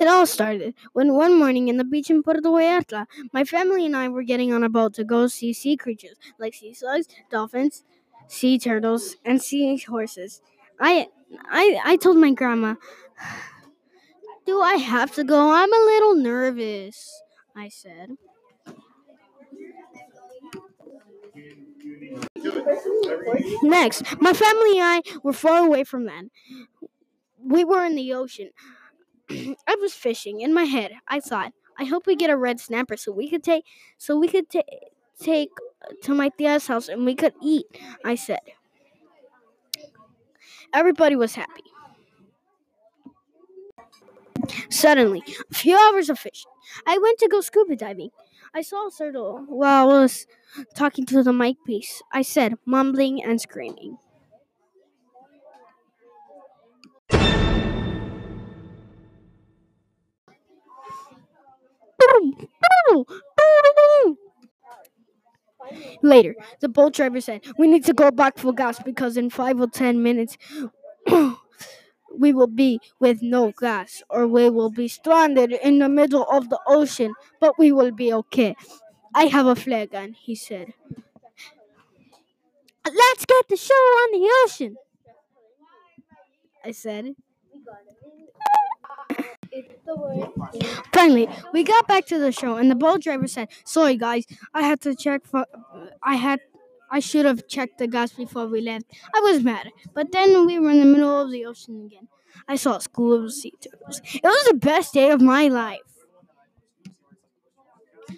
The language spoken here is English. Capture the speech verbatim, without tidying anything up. It all started when one morning in the beach in Puerto Vallarta, my family and I were getting on a boat to go see sea creatures like sea slugs, dolphins, sea turtles, and sea horses. I, I, I told my grandma, "Do I have to go? I'm a little nervous," I said. Next, my family and I were far away from land. We were in the ocean. I was fishing. In my head, I thought, I hope we get a red snapper so we could take so we could ta- take to my tia's house and we could eat, I said. Everybody was happy. Suddenly, a few hours of fishing, I went to go scuba diving. I saw a turtle while I was talking to the mic piece, I said, mumbling and screaming. Later, the boat driver said, "We need to go back for gas because in five or ten minutes we will be with no gas, or we will be stranded in the middle of the ocean, but we will be okay. I have a flare gun," he said. "Let's get the show on the ocean," I said. Finally, we got back to the show, and the boat driver said, "Sorry, guys, I had to check for. I had, I should have checked the gas before we left." I was mad, but then we were in the middle of the ocean again. I saw a school of sea turtles. It was the best day of my life.